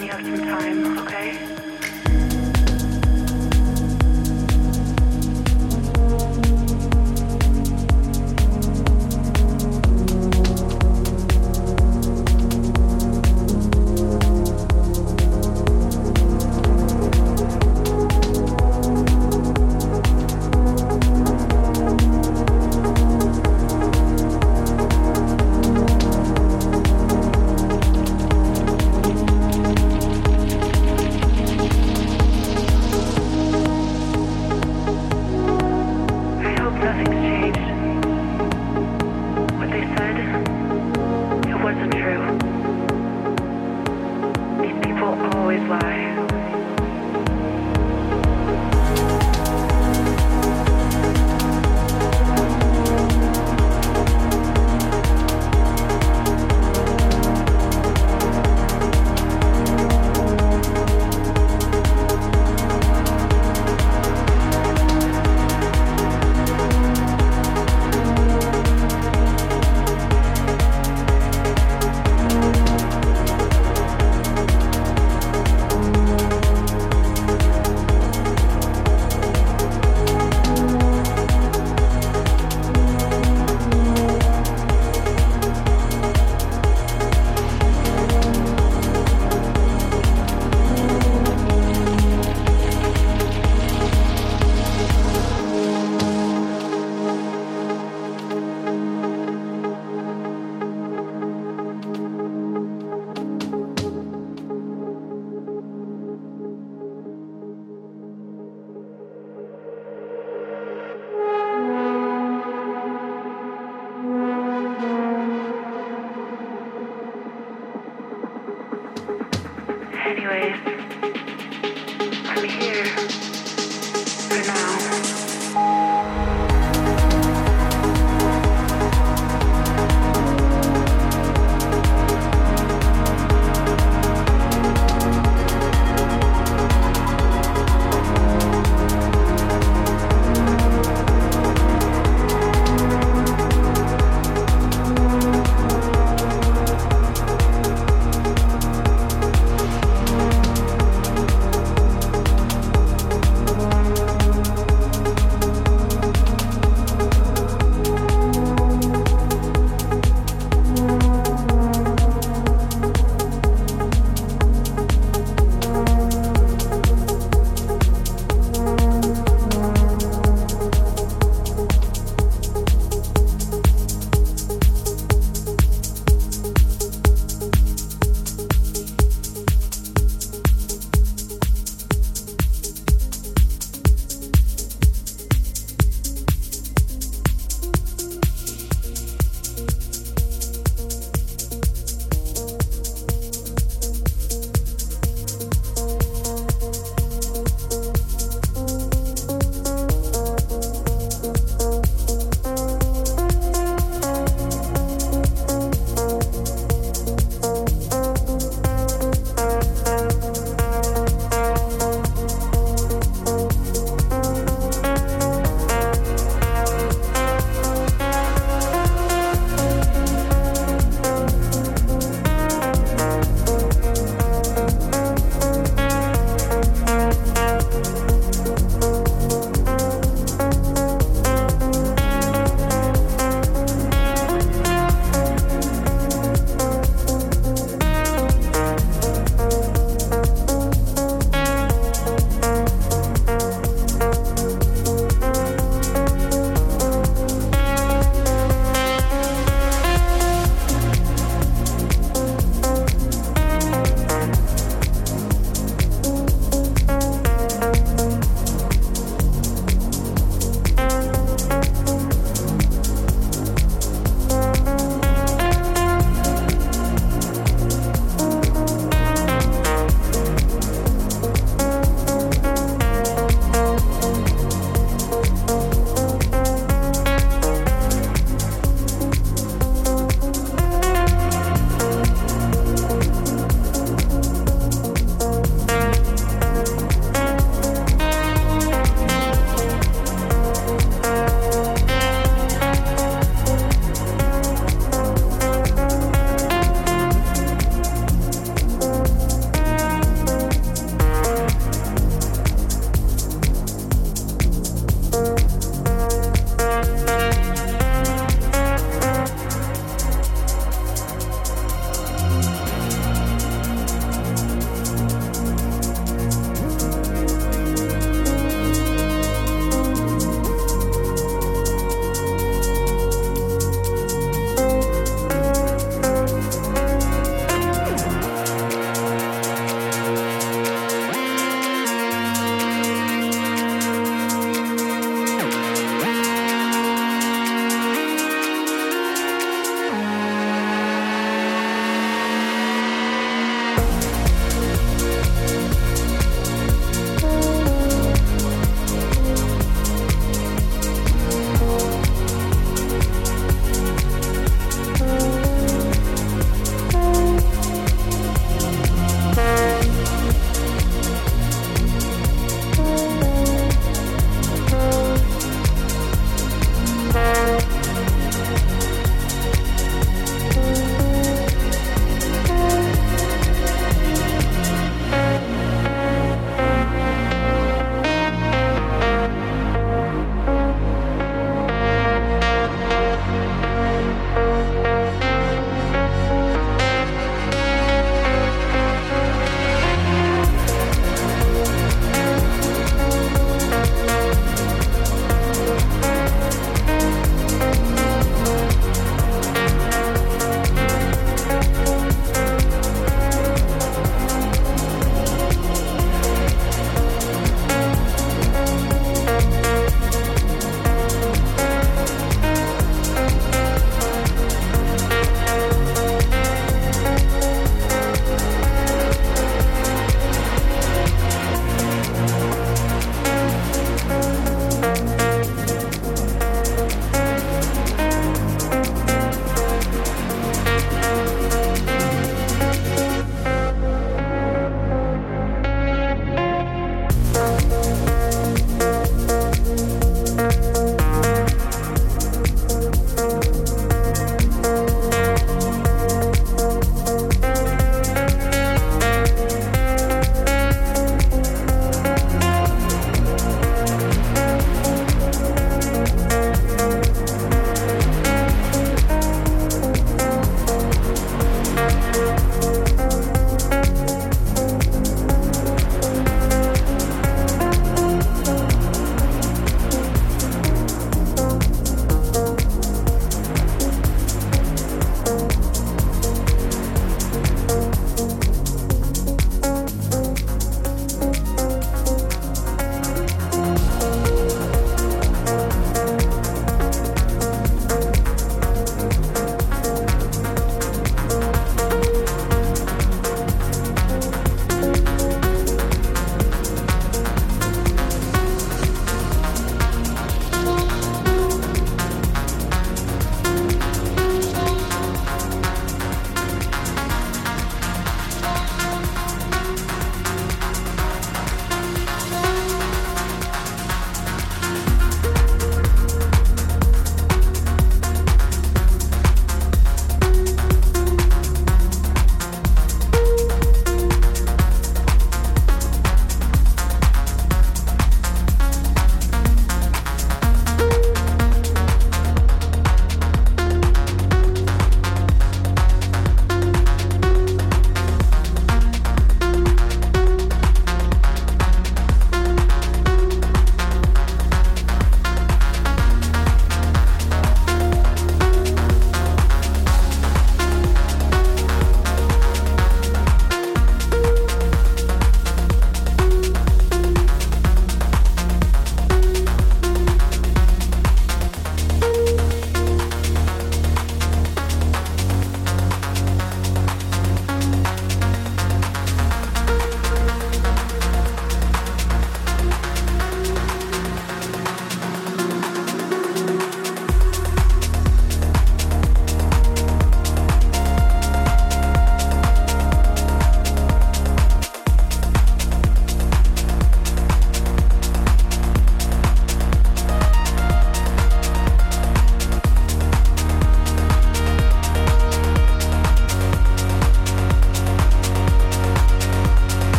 when you have some time, okay?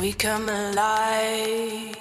we come alive.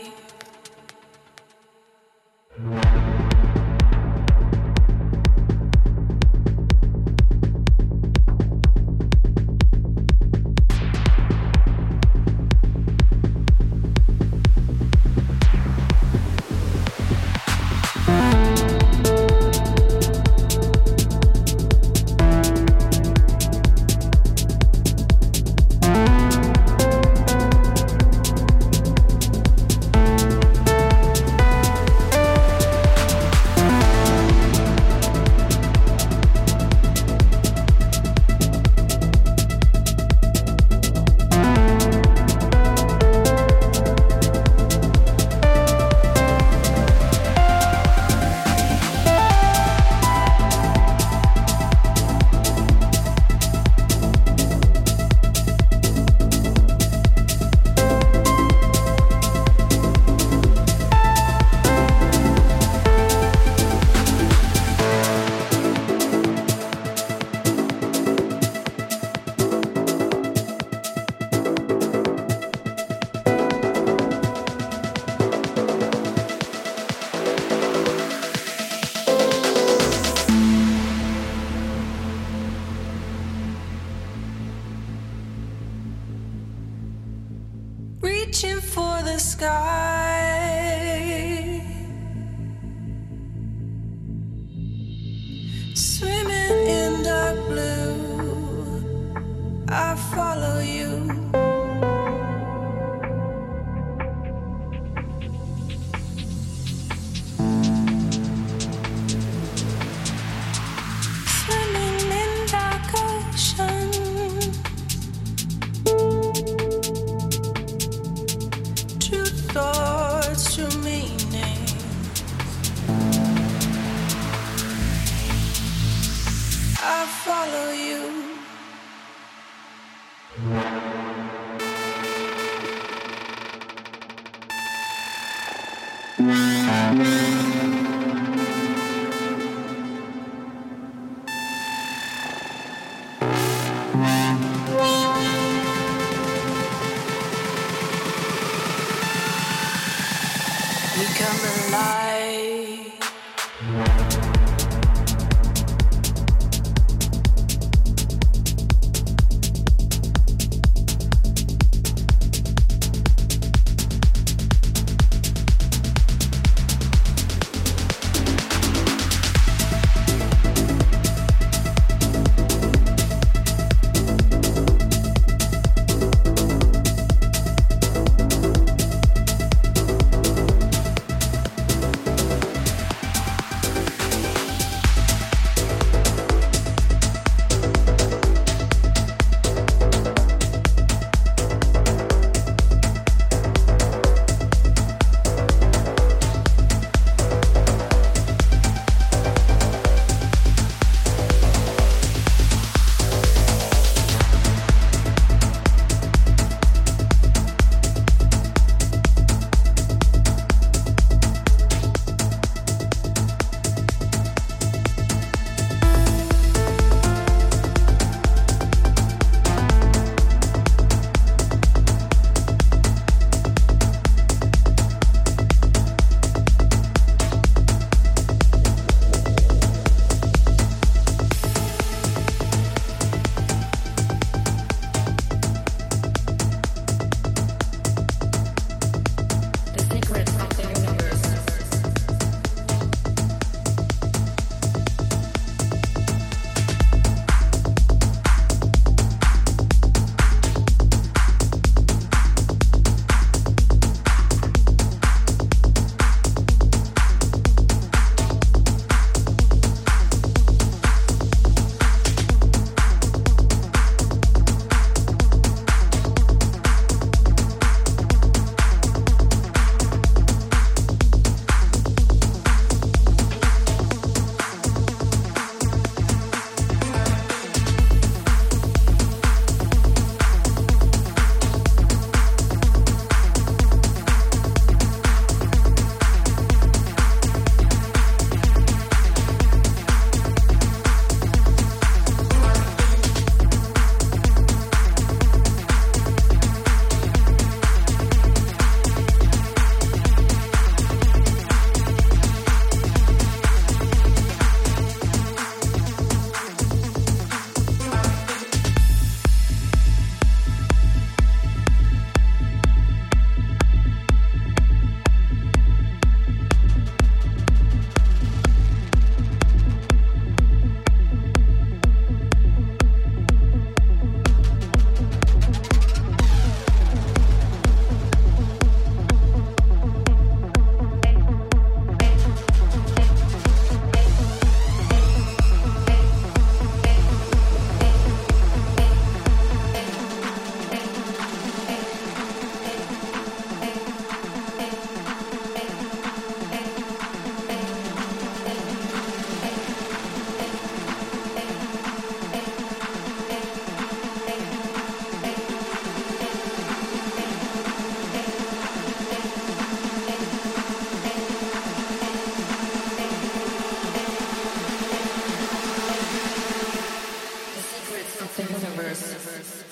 Reaching for the sky, swimming in dark blue, I follow you. Swimming in dark ocean, thoughts, true meanings. I follow you. We come alive.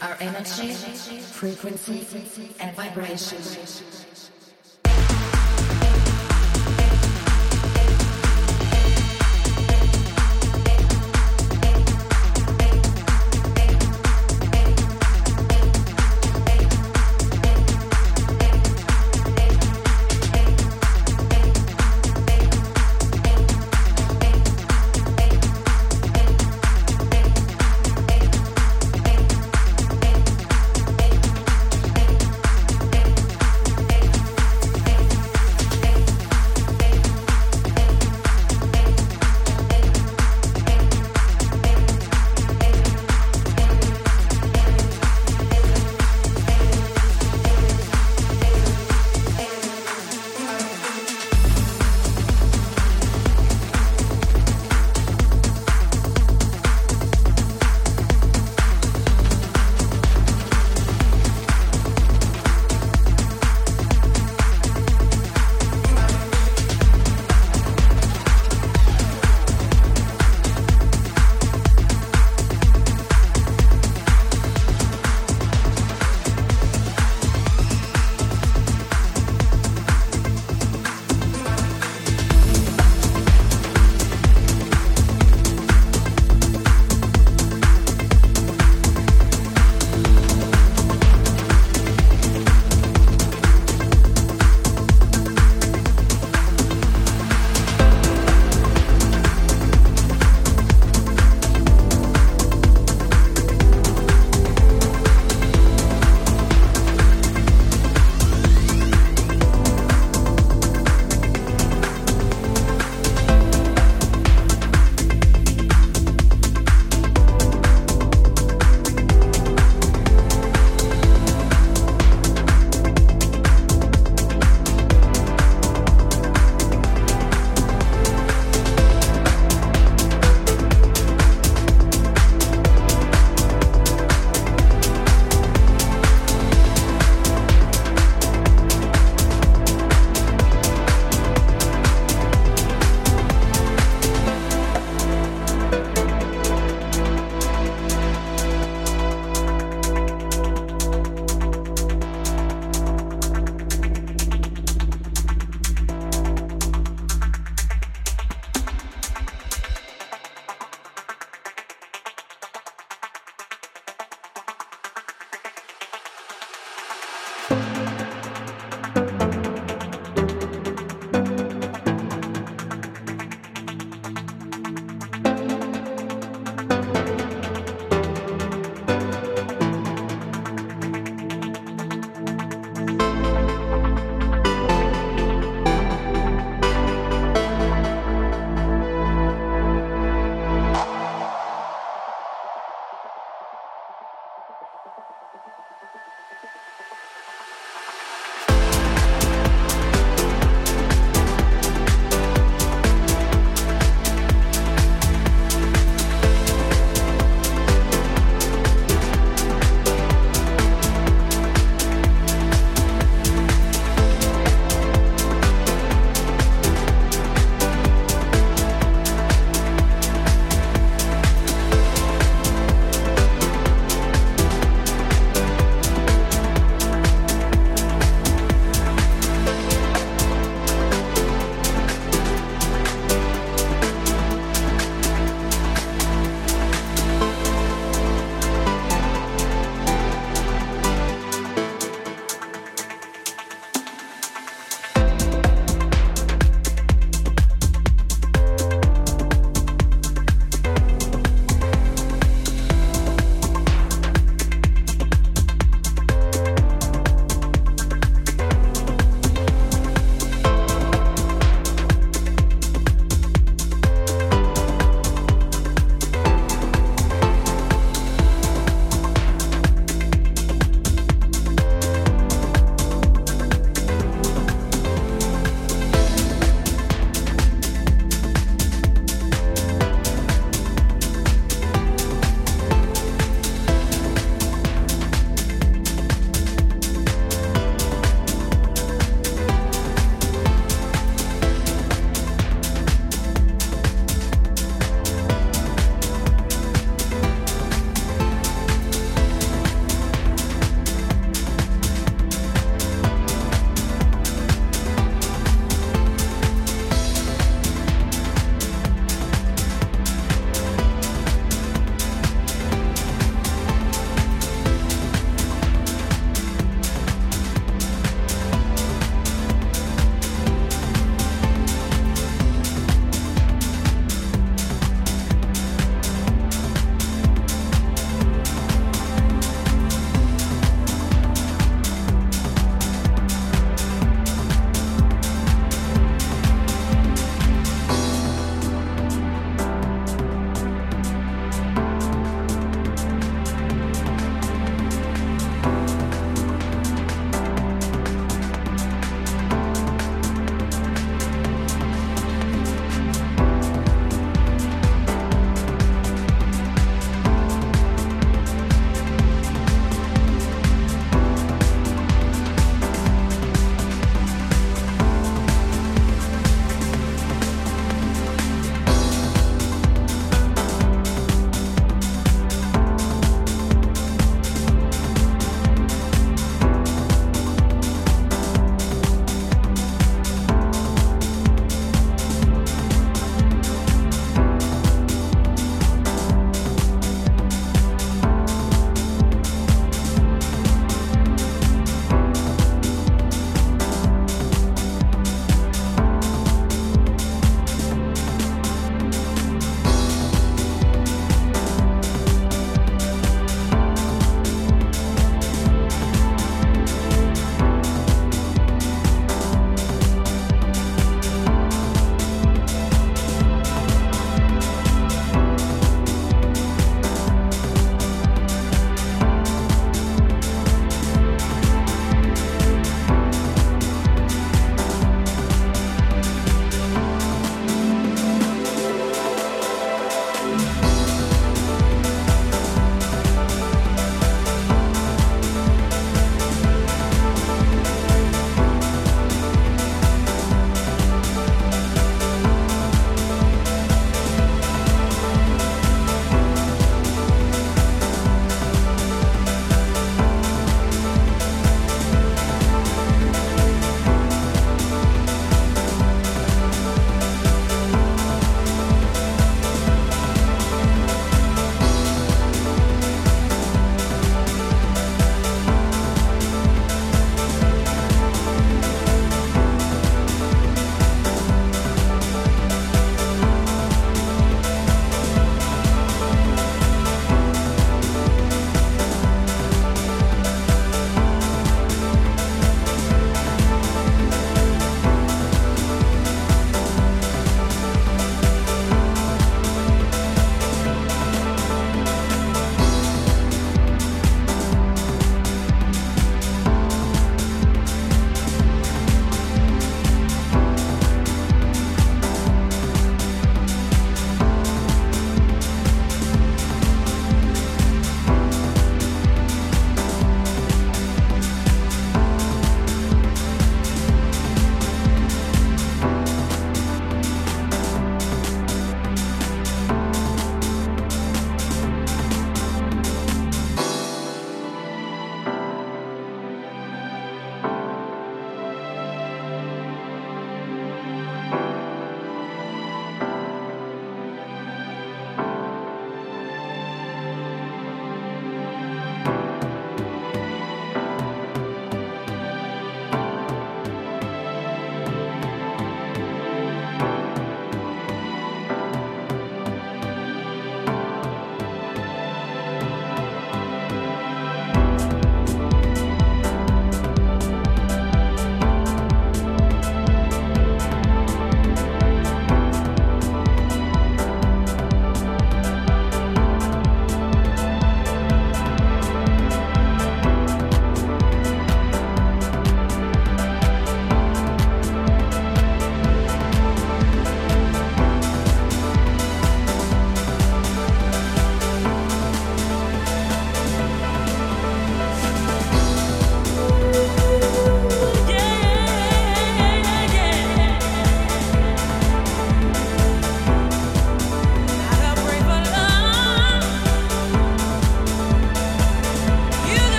our energy, frequency, and vibration.